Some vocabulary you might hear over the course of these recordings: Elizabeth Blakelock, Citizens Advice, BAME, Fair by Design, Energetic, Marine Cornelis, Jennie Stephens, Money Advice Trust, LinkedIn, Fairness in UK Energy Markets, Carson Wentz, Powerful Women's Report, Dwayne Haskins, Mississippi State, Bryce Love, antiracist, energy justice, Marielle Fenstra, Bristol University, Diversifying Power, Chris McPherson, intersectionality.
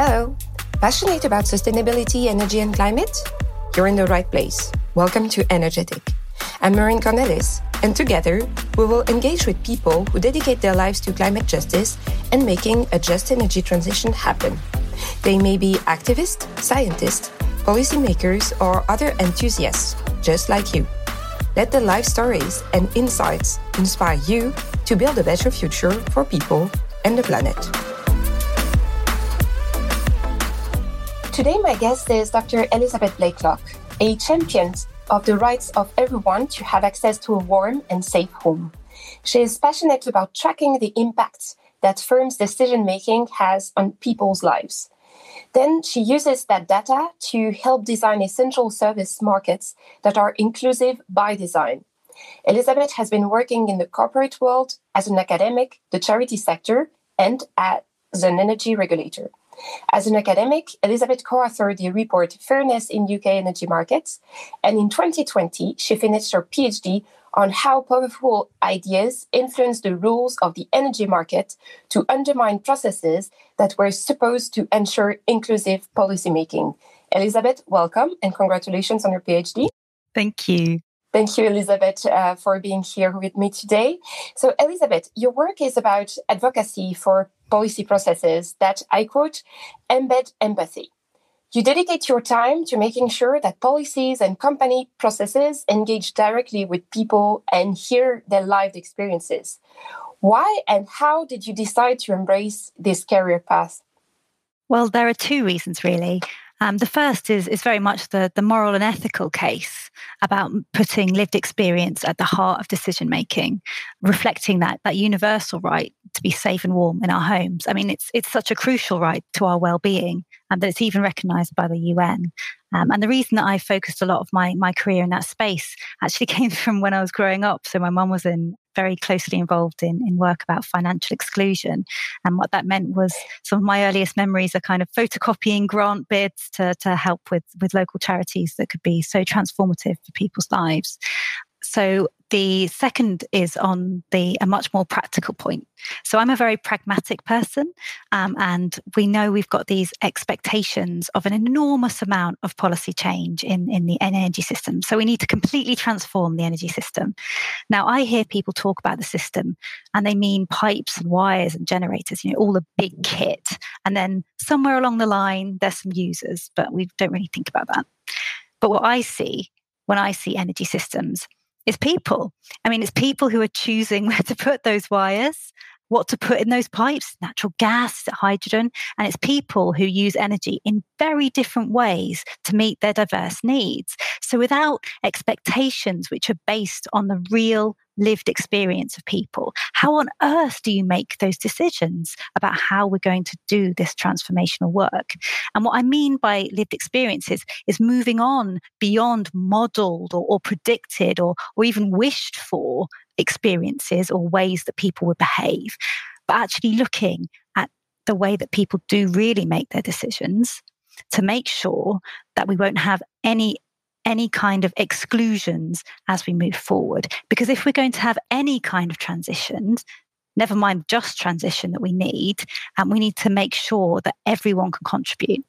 Hello. Passionate about sustainability, energy and climate? You're in the right place. Welcome to Energetic. I'm Marine Cornelis, and together we will engage with people who dedicate their lives to climate justice and making a just energy transition happen. They may be activists, scientists, policymakers or other enthusiasts, just like you. Let the life stories and insights inspire you to build a better future for people and the planet. Today, my guest is Dr. Elizabeth Blakelock, a champion of the rights of everyone to have access to a warm and safe home. She is passionate about tracking the impact that firms' decision-making has on people's lives. Then she uses that data to help design essential service markets that are inclusive by design. Elizabeth has been working in the corporate world as an academic, the charity sector, and as an energy regulator. As an academic, Elizabeth co-authored the report Fairness in UK Energy Markets, and in 2020, she finished her PhD on how powerful ideas influence the rules of the energy market to undermine processes that were supposed to ensure inclusive policymaking. Elizabeth, welcome and congratulations on your PhD. Thank you. Thank you, Elizabeth, for being here with me today. So, Elizabeth, your work is about advocacy for policy processes that, I quote, embed empathy. You dedicate your time to making sure that policies and company processes engage directly with people and hear their lived experiences. Why and how did you decide to embrace this career path? Well, there are two reasons, really. The first is very much the moral and ethical case about putting lived experience at the heart of decision-making, reflecting that universal right to be safe and warm in our homes. I mean, it's such a crucial right to our well-being, and that it's even recognised by the UN. And the reason that I focused a lot of my career in that space actually came from when I was growing up. So my mum was very closely involved in work about financial exclusion. And what that meant was some of my earliest memories are kind of photocopying grant bids to help with local charities that could be so transformative for people's lives. So the second is on a much more practical point. So I'm a very pragmatic person, and we know we've got these expectations of an enormous amount of policy change in the energy system. So we need to completely transform the energy system. Now, I hear people talk about the system, and they mean pipes and wires and generators, all the big kit. And then somewhere along the line, there's some users, but we don't really think about that. But what I see when I see energy systems is people. I mean, it's people who are choosing where to put those wires, what to put in those pipes, natural gas, hydrogen, and it's people who use energy in very different ways to meet their diverse needs. So without expectations which are based on the real lived experience of people, how on earth do you make those decisions about how we're going to do this transformational work? And what I mean by lived experiences is moving on beyond modelled or predicted or even wished for experiences or ways that people would behave, but actually looking at the way that people do really make their decisions to make sure that we won't have any kind of exclusions as we move forward. Because if we're going to have any kind of transition, never mind just transition that we need, and we need to make sure that everyone can contribute.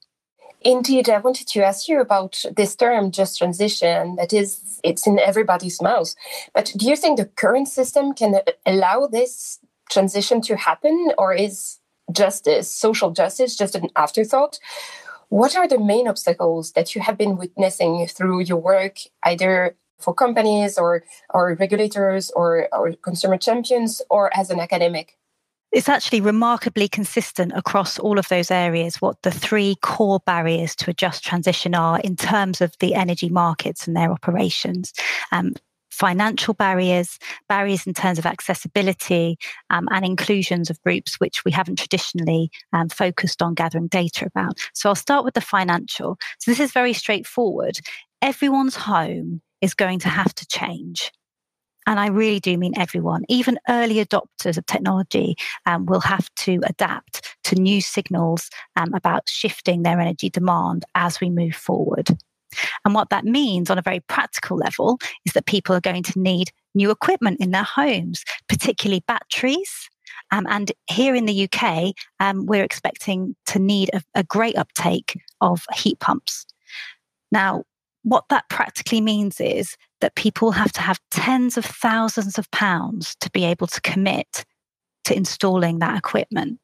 Indeed, I wanted to ask you about this term, just transition, it's in everybody's mouth. But do you think the current system can allow this transition to happen, or is justice, social justice, just an afterthought? What are the main obstacles that you have been witnessing through your work, either for companies or regulators or consumer champions or as an academic? It's actually remarkably consistent across all of those areas, what the three core barriers to a just transition are in terms of the energy markets and their operations. Financial barriers in terms of accessibility, and inclusions of groups which we haven't traditionally focused on gathering data about. So I'll start with the financial. So this is very straightforward. Everyone's home is going to have to change. And I really do mean everyone. Even early adopters of technology will have to adapt to new signals about shifting their energy demand as we move forward. And what that means on a very practical level is that people are going to need new equipment in their homes, particularly batteries, And here in the UK, we're expecting to need a great uptake of heat pumps. Now, what that practically means is that people have to have tens of thousands of pounds to be able to commit to installing that equipment.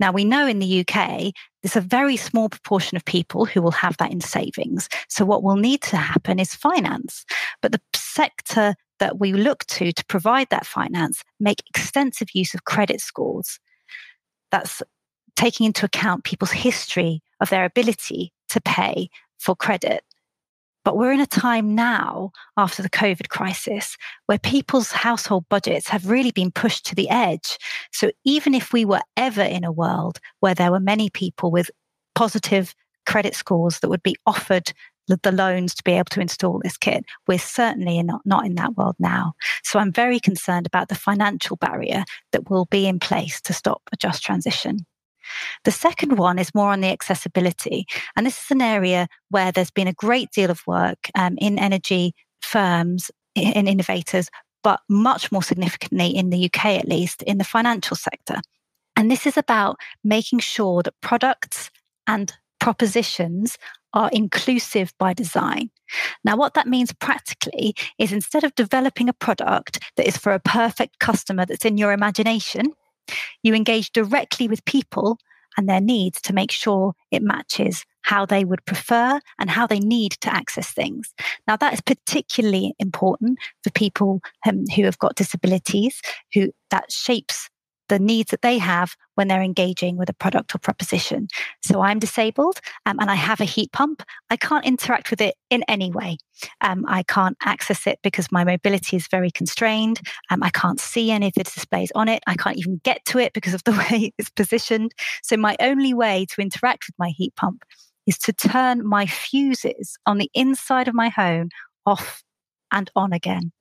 Now, we know in the UK, there's a very small proportion of people who will have that in savings. So what will need to happen is finance. But the sector that we look to provide that finance make extensive use of credit scores. That's taking into account people's history of their ability to pay for credit. But we're in a time now, after the COVID crisis, where people's household budgets have really been pushed to the edge. So even if we were ever in a world where there were many people with positive credit scores that would be offered the loans to be able to install this kit, we're certainly not in that world now. So I'm very concerned about the financial barrier that will be in place to stop a just transition. The second one is more on the accessibility. And this is an area where there's been a great deal of work in energy firms and innovators, but much more significantly in the UK, at least, in the financial sector. And this is about making sure that products and propositions are inclusive by design. Now, what that means practically is instead of developing a product that is for a perfect customer that's in your imagination, you engage directly with people and their needs to make sure it matches how they would prefer and how they need to access things. Now, that is particularly important for people who have got disabilities, who that shapes the needs that they have when they're engaging with a product or proposition. So I'm disabled and I have a heat pump. I can't interact with it in any way. I can't access it because my mobility is very constrained. I can't see any of the displays on it. I can't even get to it because of the way it's positioned. So my only way to interact with my heat pump is to turn my fuses on the inside of my home off and on again.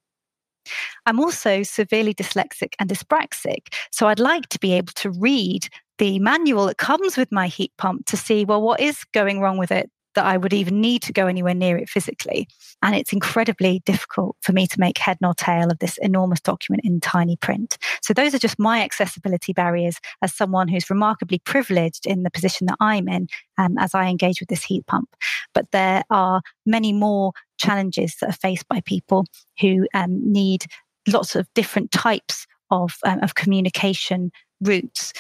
I'm also severely dyslexic and dyspraxic, so I'd like to be able to read the manual that comes with my heat pump to see, well, what is going wrong with it that I would even need to go anywhere near it physically. And it's incredibly difficult for me to make head nor tail of this enormous document in tiny print. So those are just my accessibility barriers as someone who's remarkably privileged in the position that I'm in as I engage with this heat pump. But there are many more challenges that are faced by people who need lots of different types of communication routes.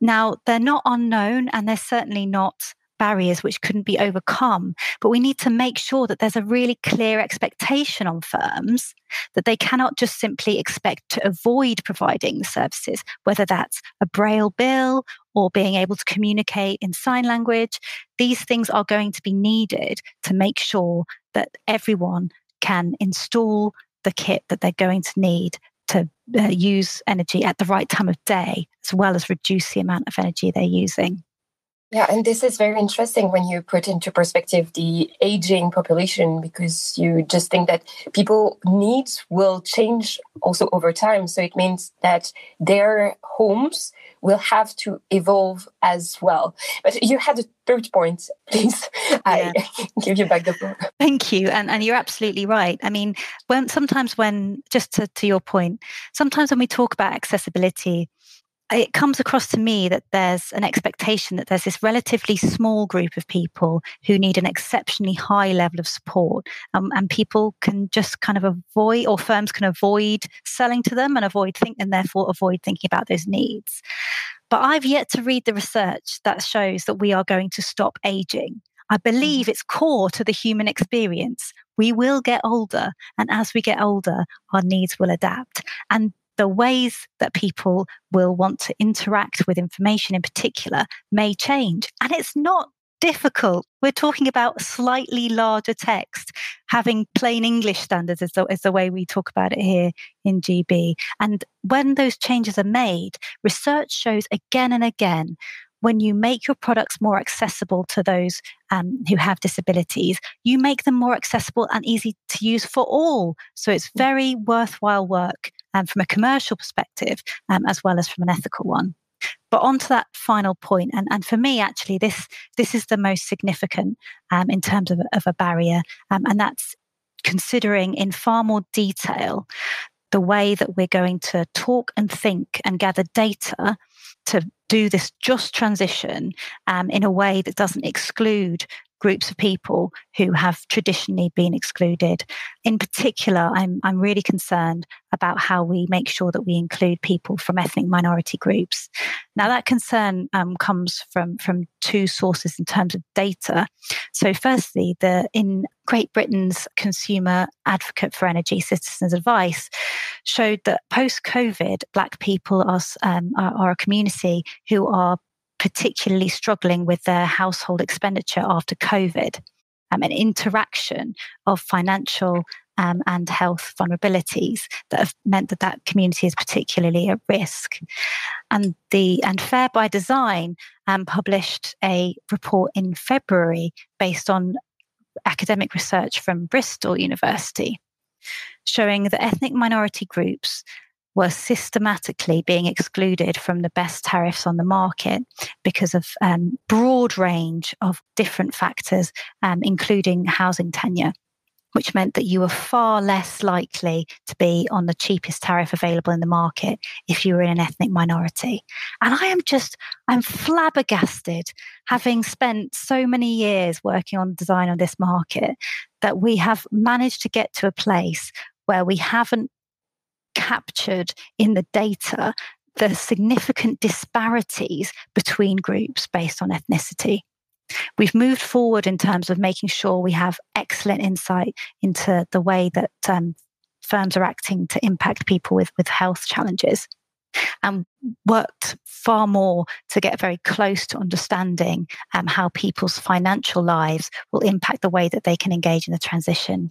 Now, they're not unknown and they're certainly not barriers which couldn't be overcome, but we need to make sure that there's a really clear expectation on firms that they cannot just simply expect to avoid providing the services, whether that's a braille bill or being able to communicate in sign language. These things are going to be needed to make sure that everyone can install the kit that they're going to need to use energy at the right time of day, as well as reduce the amount of energy they're using. Yeah, and this is very interesting when you put into perspective the aging population, because you just think that people's needs will change also over time. So it means that their homes will have to evolve as well. But you had a third point, please. I give you back the floor. Thank you. And you're absolutely right. I mean, sometimes when we talk about accessibility, it comes across to me that there's an expectation that there's this relatively small group of people who need an exceptionally high level of support, and people can just kind of avoid, or firms can avoid selling to them and avoid thinking about those needs. But I've yet to read the research that shows that we are going to stop aging. I believe it's core to the human experience. We will get older, and as we get older, our needs will adapt. And the ways that people will want to interact with information in particular may change. And it's not difficult. We're talking about slightly larger text, having plain English standards is the way we talk about it here in GB. And when those changes are made, research shows again and again, when you make your products more accessible to those who have disabilities, you make them more accessible and easy to use for all. So it's very worthwhile work from a commercial perspective, as well as from an ethical one. But on to that final point, and for me, actually, this is the most significant in terms of a barrier, and that's considering in far more detail the way that we're going to talk and think and gather data to do this just transition in a way that doesn't exclude groups of people who have traditionally been excluded. In particular, I'm really concerned about how we make sure that we include people from ethnic minority groups. Now, that concern comes from two sources in terms of data. So firstly, in Great Britain's consumer advocate for energy, Citizens Advice, showed that post-COVID, Black people are a community who are particularly struggling with their household expenditure after COVID, an interaction of financial and health vulnerabilities that have meant that community is particularly at risk. And Fair by Design published a report in February based on academic research from Bristol University, showing that ethnic minority groups were systematically being excluded from the best tariffs on the market because of a broad range of different factors, including housing tenure, which meant that you were far less likely to be on the cheapest tariff available in the market if you were in an ethnic minority. And I'm flabbergasted, having spent so many years working on design on this market, that we have managed to get to a place where we haven't captured in the data the significant disparities between groups based on ethnicity. We've moved forward in terms of making sure we have excellent insight into the way that firms are acting to impact people with health challenges, and worked far more to get very close to understanding how people's financial lives will impact the way that they can engage in the transition.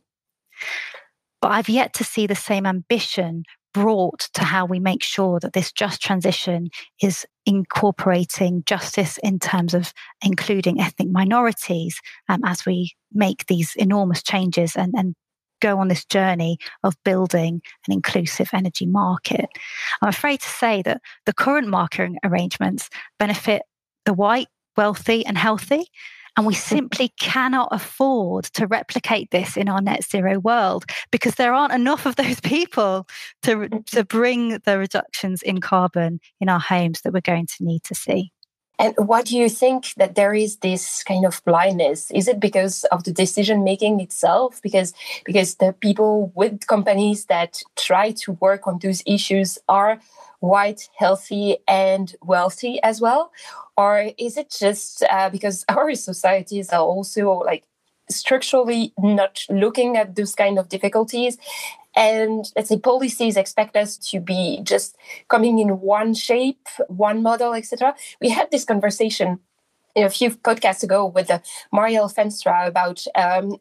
But I've yet to see the same ambition brought to how we make sure that this just transition is incorporating justice in terms of including ethnic minorities as we make these enormous changes and go on this journey of building an inclusive energy market. I'm afraid to say that the current market arrangements benefit the white, wealthy and healthy, and we simply cannot afford to replicate this in our net zero world because there aren't enough of those people to bring the reductions in carbon in our homes that we're going to need to see. And why do you think that there is this kind of blindness? Is it because of the decision-making itself? Because the people with companies that try to work on those issues are white, healthy, and wealthy as well? Or is it just because our societies are also like structurally not looking at those kind of difficulties? And let's say policies expect us to be just coming in one shape, one model, etc. We had this conversation a few podcasts ago with Marielle Fenstra about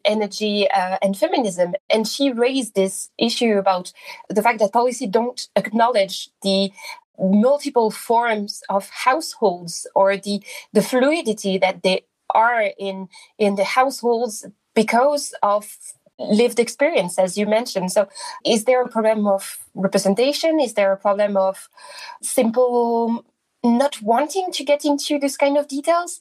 energy and feminism. And she raised this issue about the fact that policy don't acknowledge the multiple forms of households or the fluidity that they are in the households because of lived experience, as you mentioned. So is there a problem of representation? Is there a problem of simple not wanting to get into this kind of details?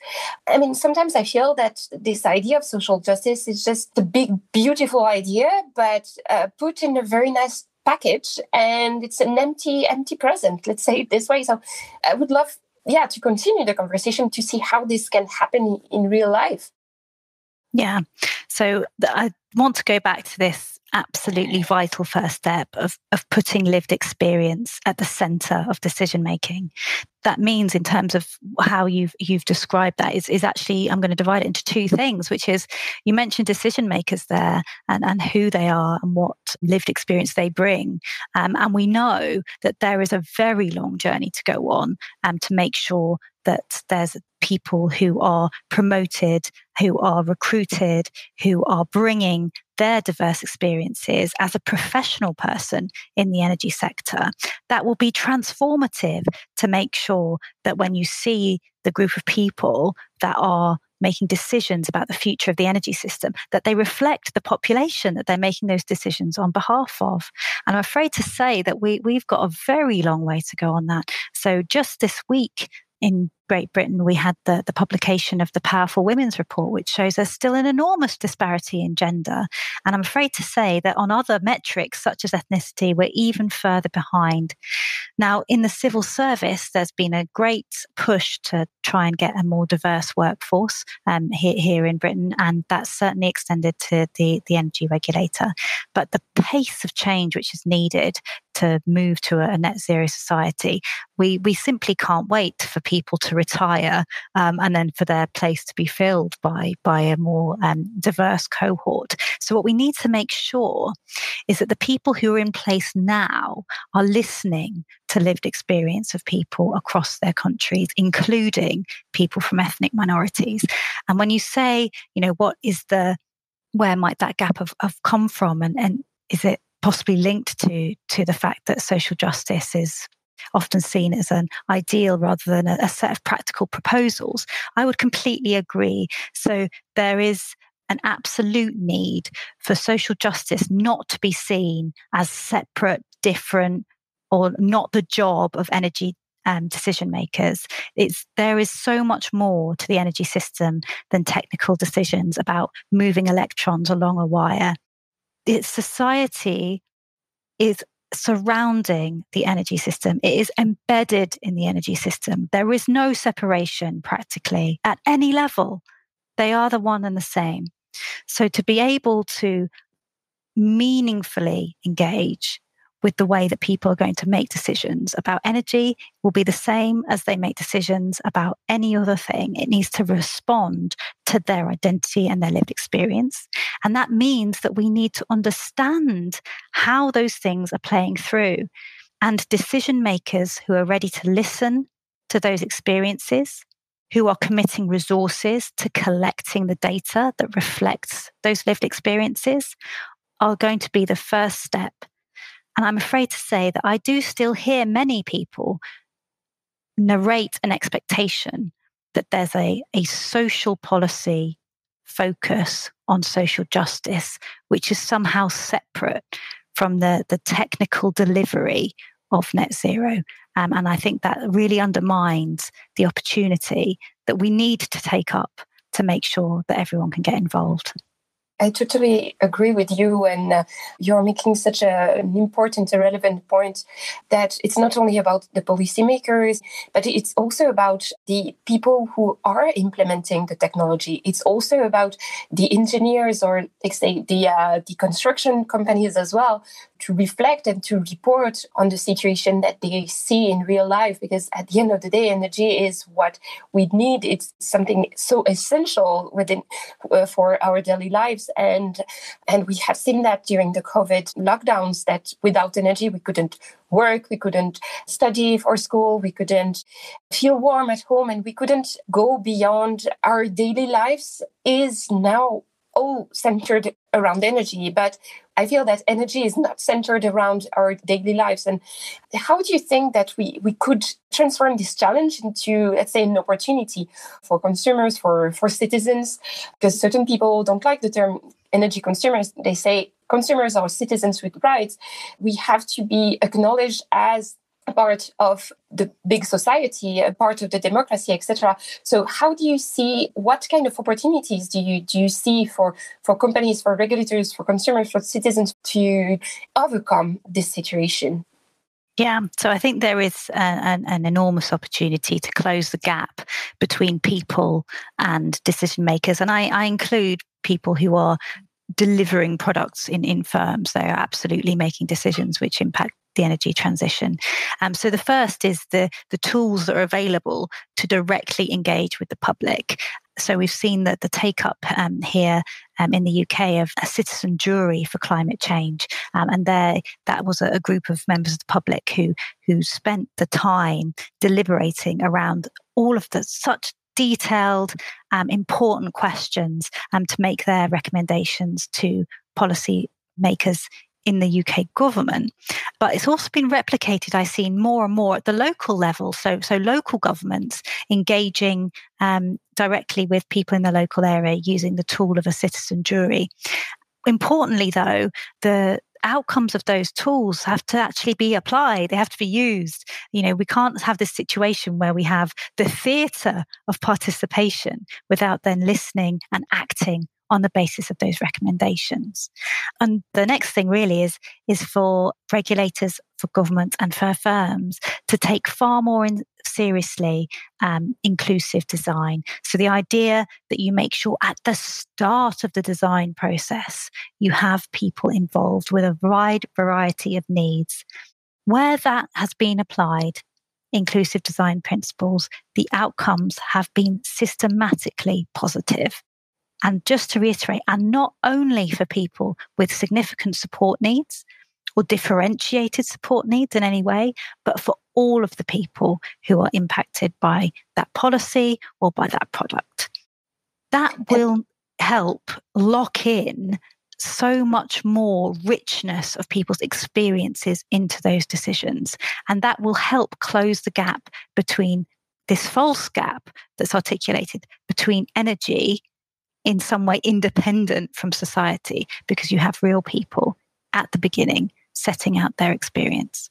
I mean, sometimes I feel that this idea of social justice is just a big, beautiful idea, but put in a very nice package, and it's an empty present, let's say it this way. So I would love, to continue the conversation to see how this can happen in real life. Yeah. So I want to go back to this absolutely vital first step of putting lived experience at the centre of decision making. That means, in terms of how you've described that, is actually, I'm going to divide it into two things, which is, you mentioned decision makers there and who they are and what lived experience they bring. And we know that there is a very long journey to go on to make sure that there's people who are promoted, who are recruited, who are bringing their diverse experiences as a professional person in the energy sector. That will be transformative to make sure that when you see the group of people that are making decisions about the future of the energy system, that they reflect the population that they're making those decisions on behalf of. And I'm afraid to say that we've got a very long way to go on that. So just this week, in Great Britain, we had the publication of the Powerful Women's Report, which shows there's still an enormous disparity in gender. And I'm afraid to say that on other metrics, such as ethnicity, we're even further behind. Now, in the civil service, there's been a great push to try and get a more diverse workforce here in Britain, and that's certainly extended to the energy regulator. But the pace of change which is needed to move to a net zero society, we simply can't wait for people to retire and then for their place to be filled by a more diverse cohort. So what we need to make sure is that the people who are in place now are listening to lived experience of people across their countries, including people from ethnic minorities. And when you say, you know, what is where might that gap have come from, and is it possibly linked to the fact that social justice is often seen as an ideal rather than a set of practical proposals, I would completely agree. So there is an absolute need for social justice not to be seen as separate, different, or not the job of energy decision makers. There is so much more to the energy system than technical decisions about moving electrons along a wire. Its society is surrounding the energy system. It is embedded in the energy system. There is no separation practically at any level. They are the one and the same. So to be able to meaningfully engage with the way that people are going to make decisions about energy will be the same as they make decisions about any other thing. It needs to respond to their identity and their lived experience. And that means that we need to understand how those things are playing through. And decision makers who are ready to listen to those experiences, who are committing resources to collecting the data that reflects those lived experiences, are going to be the first step. And I'm afraid to say that I do still hear many people narrate an expectation that there's a social policy focus on social justice, which is somehow separate from the technical delivery of net zero. And I think that really undermines the opportunity that we need to take up to make sure that everyone can get involved. I totally agree with you, and you're making such an important and relevant point that it's not only about the policymakers, but it's also about the people who are implementing the technology. It's also about the engineers or, say, the construction companies as well, to reflect and to report on the situation that they see in real life, because at the end of the day, energy is what we need. It's something so essential for our daily lives. And we have seen that during the COVID lockdowns, that without energy, we couldn't work, we couldn't study for school, we couldn't feel warm at home, and we couldn't go beyond our daily lives is now all centered around energy. But I feel that energy is not centered around our daily lives. And how do you think that we could transform this challenge into, let's say, an opportunity for consumers, for citizens? Because certain people don't like the term energy consumers. They say consumers are citizens with rights. We have to be acknowledged as a part of the big society, a part of the democracy, etc. So how do you see, what kind of opportunities do you see for companies, for regulators, for consumers, for citizens to overcome this situation? Yeah, so I think there is an enormous opportunity to close the gap between people and decision makers. And I include people who are delivering products in firms. They are absolutely making decisions which impact the energy transition. So the first is the tools that are available to directly engage with the public. So we've seen that the take-up here in the UK of a citizen jury for climate change. And that was a group of members of the public who spent the time deliberating around all of the such detailed, important questions to make their recommendations to policy makers in the UK government. But it's also been replicated, I've seen, more and more at the local level. So local governments engaging directly with people in the local area using the tool of a citizen jury. Importantly, though, the outcomes of those tools have to actually be applied. They have to be used. You know, we can't have this situation where we have the theatre of participation without then listening and acting on the basis of those recommendations. And the next thing really is for regulators, for government and for firms to take far more seriously inclusive design. So the idea that you make sure at the start of the design process, you have people involved with a wide variety of needs. Where that has been applied, inclusive design principles, the outcomes have been systematically positive. And just to reiterate, and not only for people with significant support needs or differentiated support needs in any way, but for all of the people who are impacted by that policy or by that product. That will help lock in so much more richness of people's experiences into those decisions. And that will help close the gap between this false gap that's articulated between energy in some way independent from society, because you have real people at the beginning setting out their experience.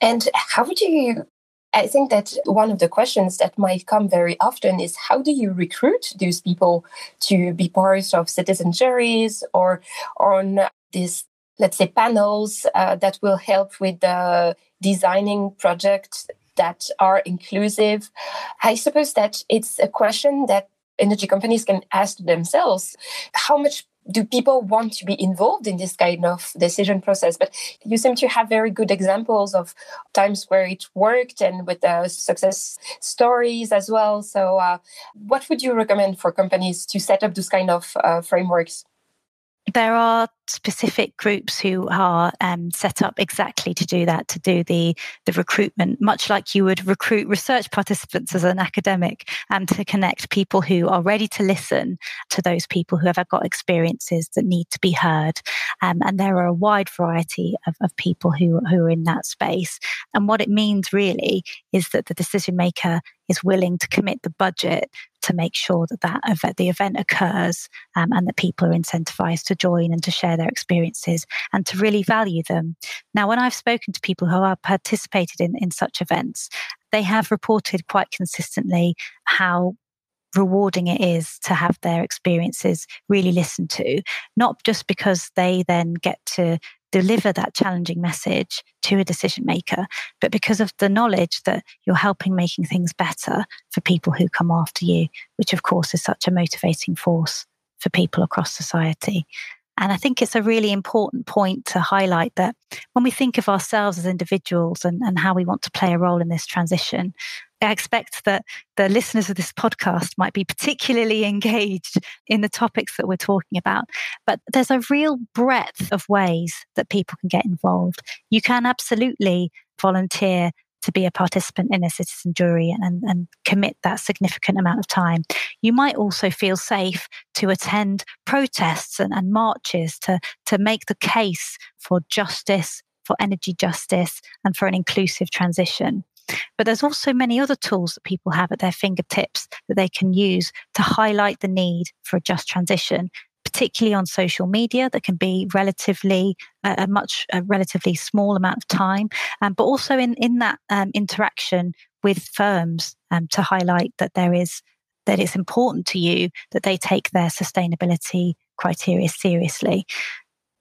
And how do you, I think that one of the questions that might come very often is, how do you recruit those people to be part of citizen juries or on these, let's say, panels that will help with designing projects that are inclusive? I suppose that it's a question that energy companies can ask themselves. How much do people want to be involved in this kind of decision process? But you seem to have very good examples of times where it worked and with success stories as well. So what would you recommend for companies to set up those kind of frameworks? There are specific groups who are set up exactly to do that, to do the recruitment, much like you would recruit research participants as an academic, and to connect people who are ready to listen to those people who have got experiences that need to be heard. And there are a wide variety of people who are in that space. And what it means really is that the decision maker is willing to commit the budget to make sure that the event occurs and that people are incentivized to join and to share their experiences and to really value them. Now, when I've spoken to people who have participated in such events, they have reported quite consistently how rewarding it is to have their experiences really listened to, not just because they then get to deliver that challenging message to a decision maker, but because of the knowledge that you're helping making things better for people who come after you, which of course is such a motivating force for people across society. And I think it's a really important point to highlight that when we think of ourselves as individuals and how we want to play a role in this transition, I expect that the listeners of this podcast might be particularly engaged in the topics that we're talking about. But there's a real breadth of ways that people can get involved. You can absolutely volunteer to be a participant in a citizen jury and commit that significant amount of time. You might also feel safe to attend protests and marches to make the case for justice, for energy justice, and for an inclusive transition. But there's also many other tools that people have at their fingertips that they can use to highlight the need for a just transition, particularly on social media. That can be relatively small amount of time, but also in that interaction with firms to highlight that it's important to you that they take their sustainability criteria seriously.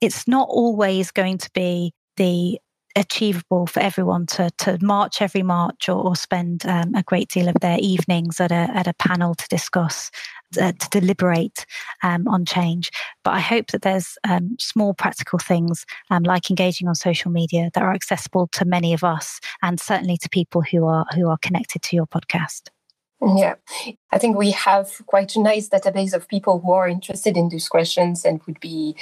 It's not always going to be the achievable for everyone to march every March or spend a great deal of their evenings at a panel to discuss, to deliberate on change. But I hope that there's small practical things like engaging on social media that are accessible to many of us and certainly to people who are connected to your podcast. Yeah, I think we have quite a nice database of people who are interested in these questions and would be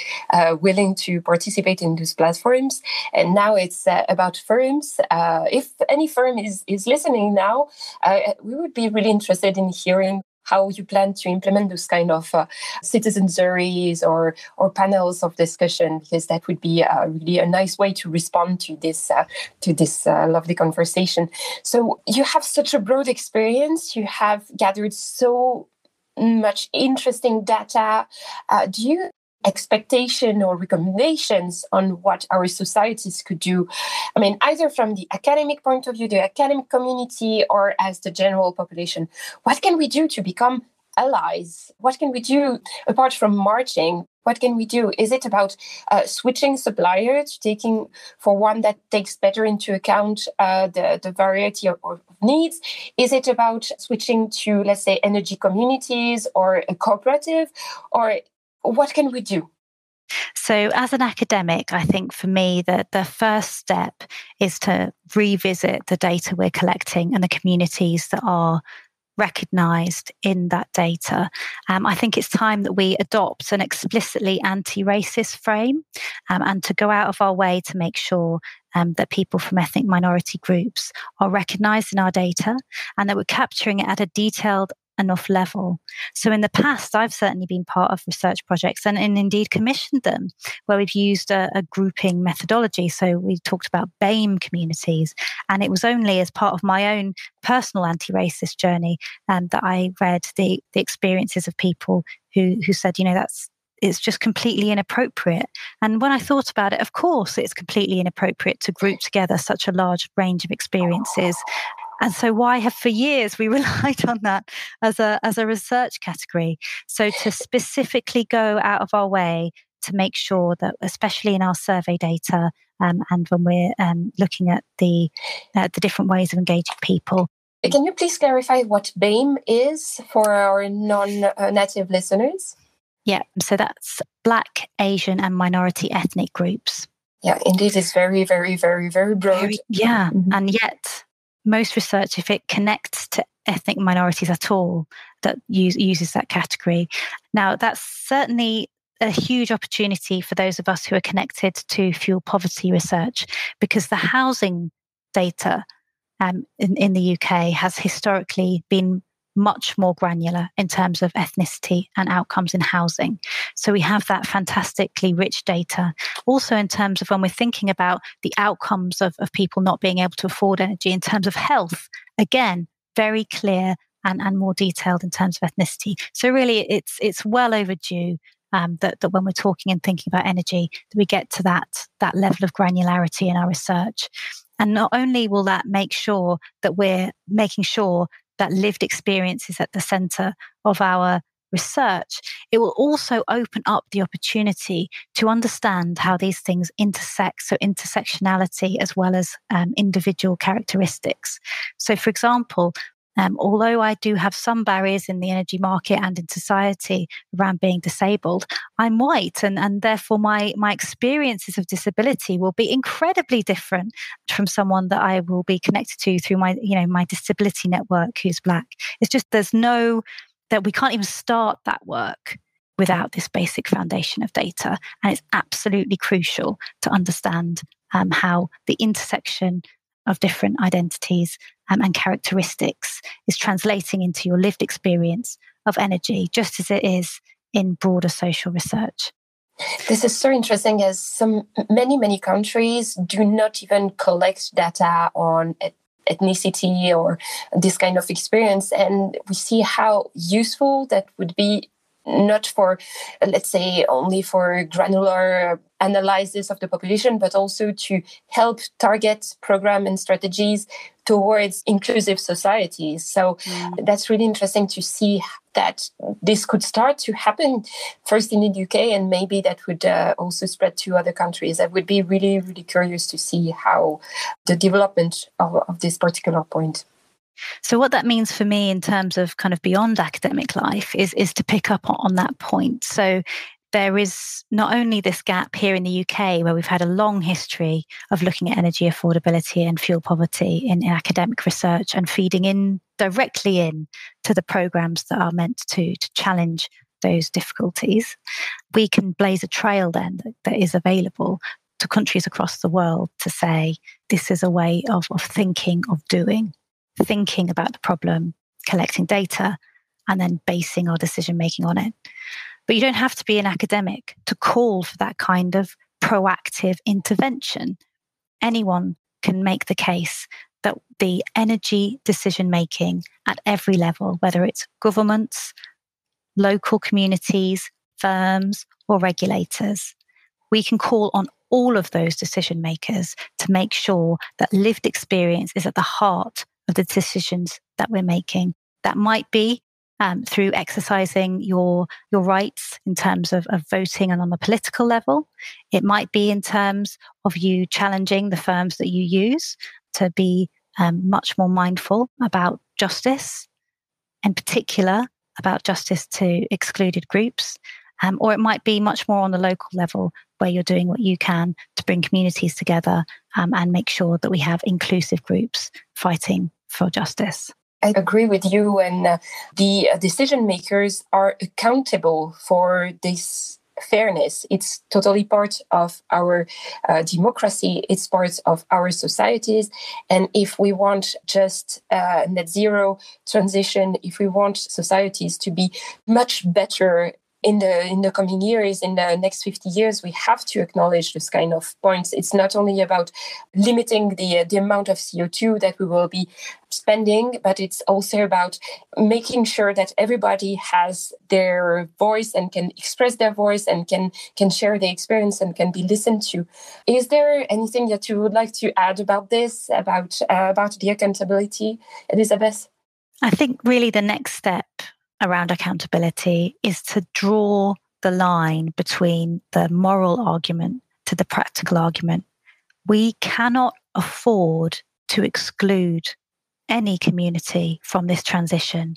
willing to participate in these platforms. And now it's about firms. If any firm is listening now, we would be really interested in hearing how you plan to implement those kind of citizen juries or panels of discussion, because that would be really a nice way to respond to this lovely conversation. So you have such a broad experience. You have gathered so much interesting data. Do you expectation or recommendations on what our societies could do. I mean, either from the academic point of view, the academic community, or as the general population. What can we do to become allies? What can we do apart from marching? What can we do? Is it about switching suppliers, taking for one that takes better into account the variety of needs? Is it about switching to, let's say, energy communities or a cooperative? Or what can we do? So as an academic, I think for me that the first step is to revisit the data we're collecting and the communities that are recognised in that data. I think it's time that we adopt an explicitly anti-racist frame and to go out of our way to make sure that people from ethnic minority groups are recognised in our data and that we're capturing it at a detailed enough level. So in the past, I've certainly been part of research projects and indeed commissioned them where we've used a grouping methodology. So we talked about BAME communities, and it was only as part of my own personal anti-racist journey that I read the experiences of people who said, you know, it's just completely inappropriate. And when I thought about it, of course, it's completely inappropriate to group together such a large range of experiences. And so why have for years we relied on that as a research category? So to specifically go out of our way to make sure that, especially in our survey data and when we're looking at the different ways of engaging people. Can you please clarify what BAME is for our non-native listeners? Yeah, so that's Black, Asian and minority ethnic groups. Yeah, indeed, it's very, very, very, very broad. And yet most research, if it connects to ethnic minorities at all, that uses that category. Now, that's certainly a huge opportunity for those of us who are connected to fuel poverty research, because the housing data in the UK has historically been much more granular in terms of ethnicity and outcomes in housing. So we have that fantastically rich data. Also in terms of when we're thinking about the outcomes of people not being able to afford energy, in terms of health, again, very clear and more detailed in terms of ethnicity. So really it's well overdue that when we're talking and thinking about energy, that we get to that level of granularity in our research. And not only will that make sure that we're making sure that lived experience is at the centre of our research, it will also open up the opportunity to understand how these things intersect, so intersectionality as well as individual characteristics. So, for example, although I do have some barriers in the energy market and in society around being disabled, I'm white and therefore my experiences of disability will be incredibly different from someone that I will be connected to through my disability network who's Black. It's just that we can't even start that work without this basic foundation of data. And it's absolutely crucial to understand how the intersection of different identities and characteristics is translating into your lived experience of energy, just as it is in broader social research. This is so interesting, as many countries do not even collect data on ethnicity or this kind of experience. And we see how useful that would be, not for, let's say, only for granular analysis of the population, but also to help target program and strategies towards inclusive societies. So that's really interesting to see that this could start to happen first in the UK, and maybe that would also spread to other countries. I would be really, really curious to see how the development of this particular point. So what that means for me in terms of kind of beyond academic life is to pick up on that point. So there is not only this gap here in the UK where we've had a long history of looking at energy affordability and fuel poverty in academic research and feeding in directly in to the programmes that are meant to challenge those difficulties. We can blaze a trail then that is available to countries across the world to say this is a way of thinking, of doing. Thinking about the problem, collecting data, and then basing our decision-making on it. But you don't have to be an academic to call for that kind of proactive intervention. Anyone can make the case that the energy decision-making at every level, whether it's governments, local communities, firms or regulators. We can call on all of those decision makers to make sure that lived experience is at the heart of the decisions that we're making. That might be through exercising your rights in terms of voting and on the political level. It might be in terms of you challenging the firms that you use to be much more mindful about justice, in particular about justice to excluded groups. Or it might be much more on the local level where you're doing what you can to bring communities together and make sure that we have inclusive groups fighting for justice. I agree with you, and the decision makers are accountable for this fairness. It's totally part of our democracy. It's part of our societies. And if we want just net zero transition, if we want societies to be much better in the coming years, in the next 50 years, we have to acknowledge this kind of points. It's not only about limiting the amount of CO2 that we will be spending, but it's also about making sure that everybody has their voice and can express their voice and can share their experience and can be listened to. Is there anything that you would like to add about this, about the accountability, Elizabeth? I think really the next step around accountability is to draw the line between the moral argument to the practical argument. We cannot afford to exclude any community from this transition.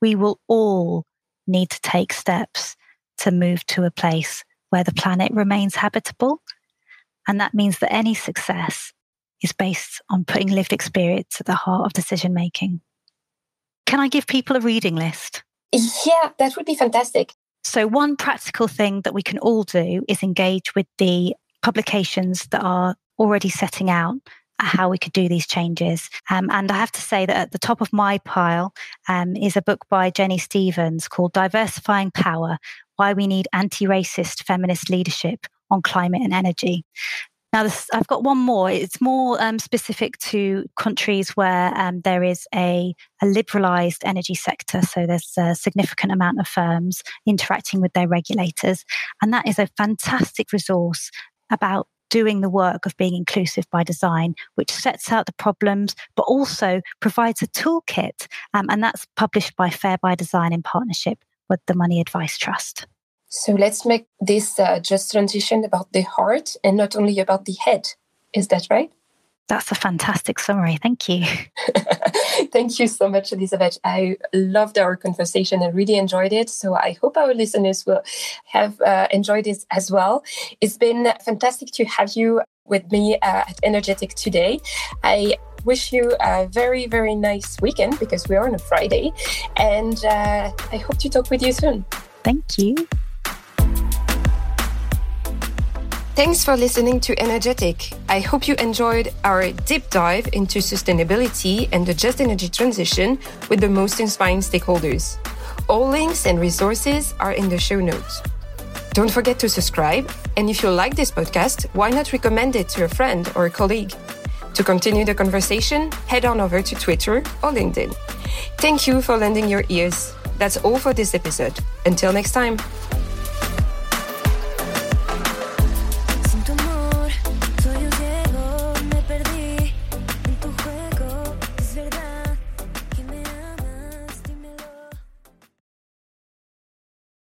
We will all need to take steps to move to a place where the planet remains habitable. And that means that any success is based on putting lived experience at the heart of decision making. Can I give people a reading list? Yeah, that would be fantastic. So one practical thing that we can all do is engage with the publications that are already setting out how we could do these changes. And I have to say that at the top of my pile is a book by Jennie Stephens called Diversifying Power, Why We Need Anti-Racist Feminist Leadership on Climate and Energy. Now, I've got one more. It's more specific to countries where there is a liberalised energy sector. So there's a significant amount of firms interacting with their regulators. And that is a fantastic resource about doing the work of being inclusive by design, which sets out the problems, but also provides a toolkit. And that's published by Fair by Design in partnership with the Money Advice Trust. So let's make this just transition about the heart and not only about the head. Is that right? That's a fantastic summary. Thank you. Thank you so much, Elizabeth. I loved our conversation and really enjoyed it. So I hope our listeners will have enjoyed it as well. It's been fantastic to have you with me at Energetic today. I wish you a very, very nice weekend because we are on a Friday. And I hope to talk with you soon. Thank you. Thanks for listening to Energetic. I hope you enjoyed our deep dive into sustainability and the just energy transition with the most inspiring stakeholders. All links and resources are in the show notes. Don't forget to subscribe. And if you like this podcast, why not recommend it to a friend or a colleague? To continue the conversation, head on over to Twitter or LinkedIn. Thank you for lending your ears. That's all for this episode. Until next time.